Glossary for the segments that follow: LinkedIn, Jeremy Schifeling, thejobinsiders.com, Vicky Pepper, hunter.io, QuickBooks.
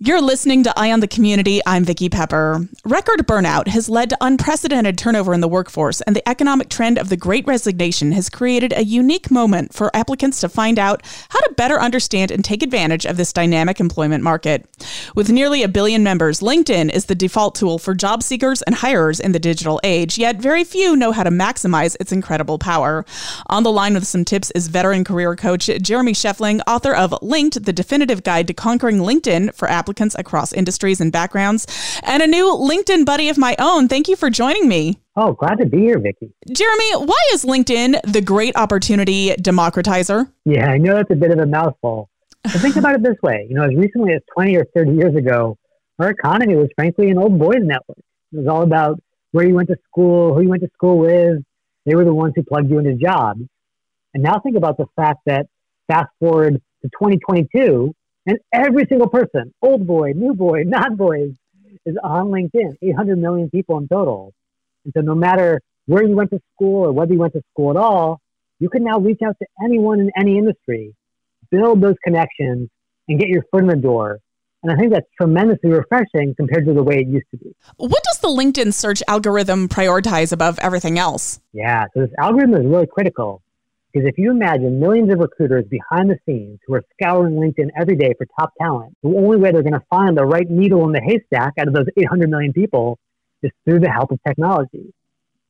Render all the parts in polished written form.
You're listening to Eye on the Community. I'm Vicky Pepper. Record burnout has led to unprecedented turnover in the workforce, and the economic trend of the Great Resignation has created a unique moment for applicants to find out how to better understand and take advantage of this dynamic employment market. With nearly a billion members, LinkedIn is the default tool for job seekers and hirers in the digital age, yet very few know how to maximize its incredible power. On the line with some tips is veteran career coach Jeremy Schifeling, author of Linked, the definitive guide to conquering LinkedIn for applicants across industries and backgrounds, and a new LinkedIn buddy of my own. Thank you for joining me. Oh, glad to be here, Vicky. Jeremy, why is LinkedIn the great opportunity democratizer? Yeah, I know that's a bit of a mouthful. But think about it this way. You know, as recently as 20 or 30 years ago, our economy was frankly an old boys network. It was all about where you went to school, who you went to school with. They were the ones who plugged you into jobs. And now think about the fact that fast forward to 2022, and every single person, old boy, new boy, not boys, is on LinkedIn, 800 million people in total. And so no matter where you went to school or whether you went to school at all, you can now reach out to anyone in any industry, build those connections, and get your foot in the door. And I think that's tremendously refreshing compared to the way it used to be. What does the LinkedIn search algorithm prioritize above everything else? Yeah, so this algorithm is really critical. Because if you imagine millions of recruiters behind the scenes who are scouring LinkedIn every day for top talent, the only way they're going to find the right needle in the haystack out of those 800 million people is through the help of technology.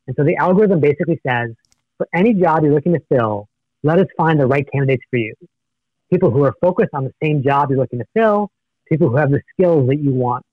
And so the algorithm basically says, for any job you're looking to fill, let us find the right candidates for you. People who are focused on the same job you're looking to fill, people who have the skills that you want.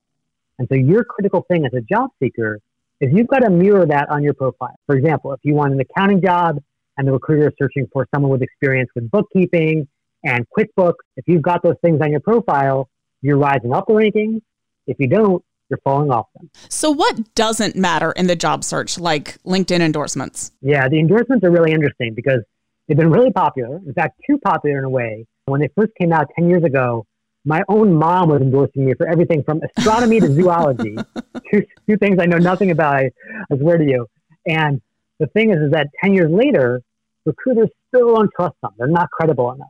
And so your critical thing as a job seeker is you've got to mirror that on your profile. For example, if you want an accounting job, and the recruiter is searching for someone with experience with bookkeeping and QuickBooks. If you've got those things on your profile, you're rising up the rankings. If you don't, you're falling off them. So what doesn't matter in the job search, like LinkedIn endorsements? Yeah, the endorsements are really interesting because they've been really popular. In fact, too popular in a way. When they first came out 10 years ago, my own mom was endorsing me for everything from astronomy to zoology. Two things I know nothing about, I swear to you. And the thing is that 10 years later, recruiters still don't trust them. They're not credible enough.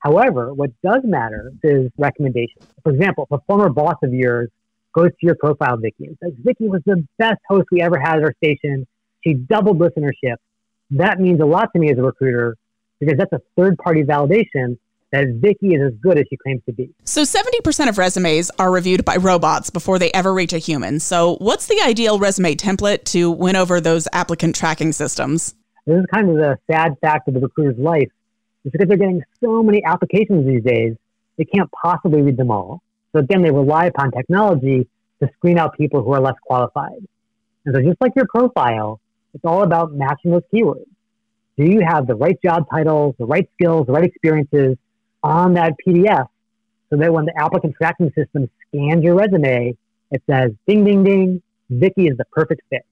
However, what does matter is recommendations. For example, if a former boss of yours goes to your profile, Vicky, and says, Vicky was the best host we ever had at our station. She doubled listenership. That means a lot to me as a recruiter because that's a third-party validation that Vicky is as good as she claims to be. So 70% of resumes are reviewed by robots before they ever reach a human. So what's the ideal resume template to win over those applicant tracking systems? This is kind of the sad fact of the recruiter's life. It's because they're getting so many applications these days, they can't possibly read them all. So again, they rely upon technology to screen out people who are less qualified. And so just like your profile, it's all about matching those keywords. Do you have the right job titles, the right skills, the right experiences on that PDF, so that when the applicant tracking system scans your resume, it says, ding, ding, ding, Vicky is the perfect fit.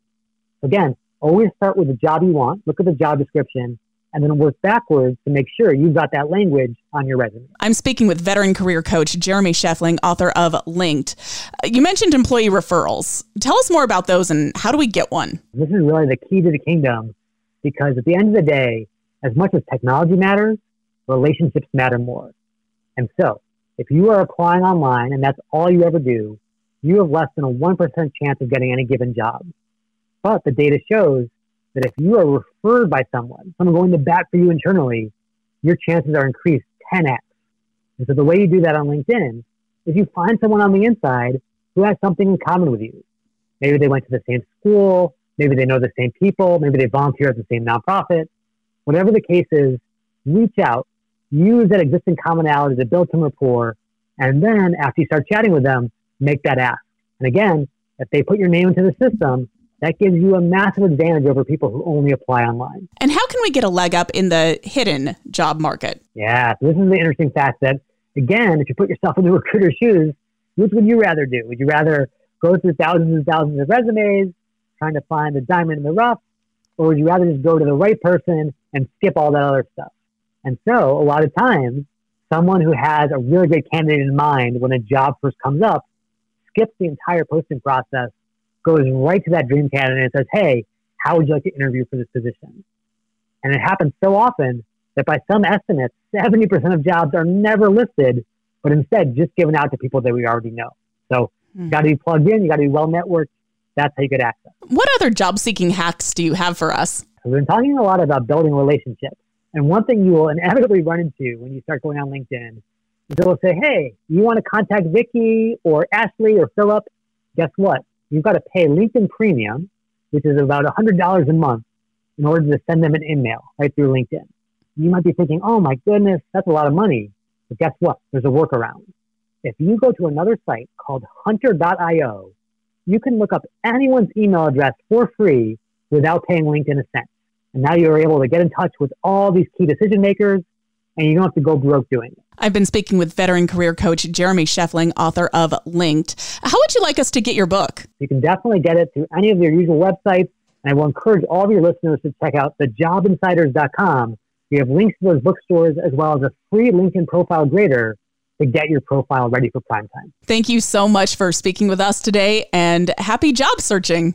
Again, always start with the job you want, look at the job description, and then work backwards to make sure you've got that language on your resume. I'm speaking with veteran career coach Jeremy Schifeling, author of Linked. You mentioned employee referrals. Tell us more about those and how do we get one? This is really the key to the kingdom because at the end of the day, as much as technology matters, relationships matter more. And so, if you are applying online and that's all you ever do, you have less than a 1% chance of getting any given job. But the data shows that if you are referred by someone going to bat for you internally, your chances are increased 10x. And so the way you do that on LinkedIn is you find someone on the inside who has something in common with you. Maybe they went to the same school. Maybe they know the same people. Maybe they volunteer at the same nonprofit. Whatever the case is, reach out, use that existing commonality to build some rapport. And then after you start chatting with them, make that ask. And again, if they put your name into the system, that gives you a massive advantage over people who only apply online. And how can we get a leg up in the hidden job market? Yeah, so this is the interesting fact that, again, if you put yourself in the recruiter's shoes, which would you rather do? Would you rather go through thousands and thousands of resumes trying to find the diamond in the rough, or would you rather just go to the right person and skip all that other stuff? And so a lot of times, someone who has a really great candidate in mind when a job first comes up skips the entire posting process, goes right to that dream candidate and says, hey, how would you like to interview for this position? And it happens so often that by some estimates, 70% of jobs are never listed, but instead just given out to people that we already know. So you got to be plugged in, you got to be well-networked. That's how you get access. What other job-seeking hacks do you have for us? So we've been talking a lot about building relationships. And one thing you will inevitably run into when you start going on LinkedIn is they'll say, hey, you want to contact Vicky or Ashley or Philip? Guess what? You've got to pay LinkedIn Premium, which is about $100 a month, in order to send them an email right through LinkedIn. You might be thinking, oh my goodness, that's a lot of money. But guess what? There's a workaround. If you go to another site called hunter.io, you can look up anyone's email address for free without paying LinkedIn a cent. And now you're able to get in touch with all these key decision makers, and you don't have to go broke doing it. I've been speaking with veteran career coach Jeremy Schifeling, author of Linked. How would you like us to get your book? You can definitely get it through any of your usual websites. And I will encourage all of your listeners to check out thejobinsiders.com. We have links to those bookstores as well as a free LinkedIn profile grader to get your profile ready for prime time. Thank you so much for speaking with us today, and happy job searching.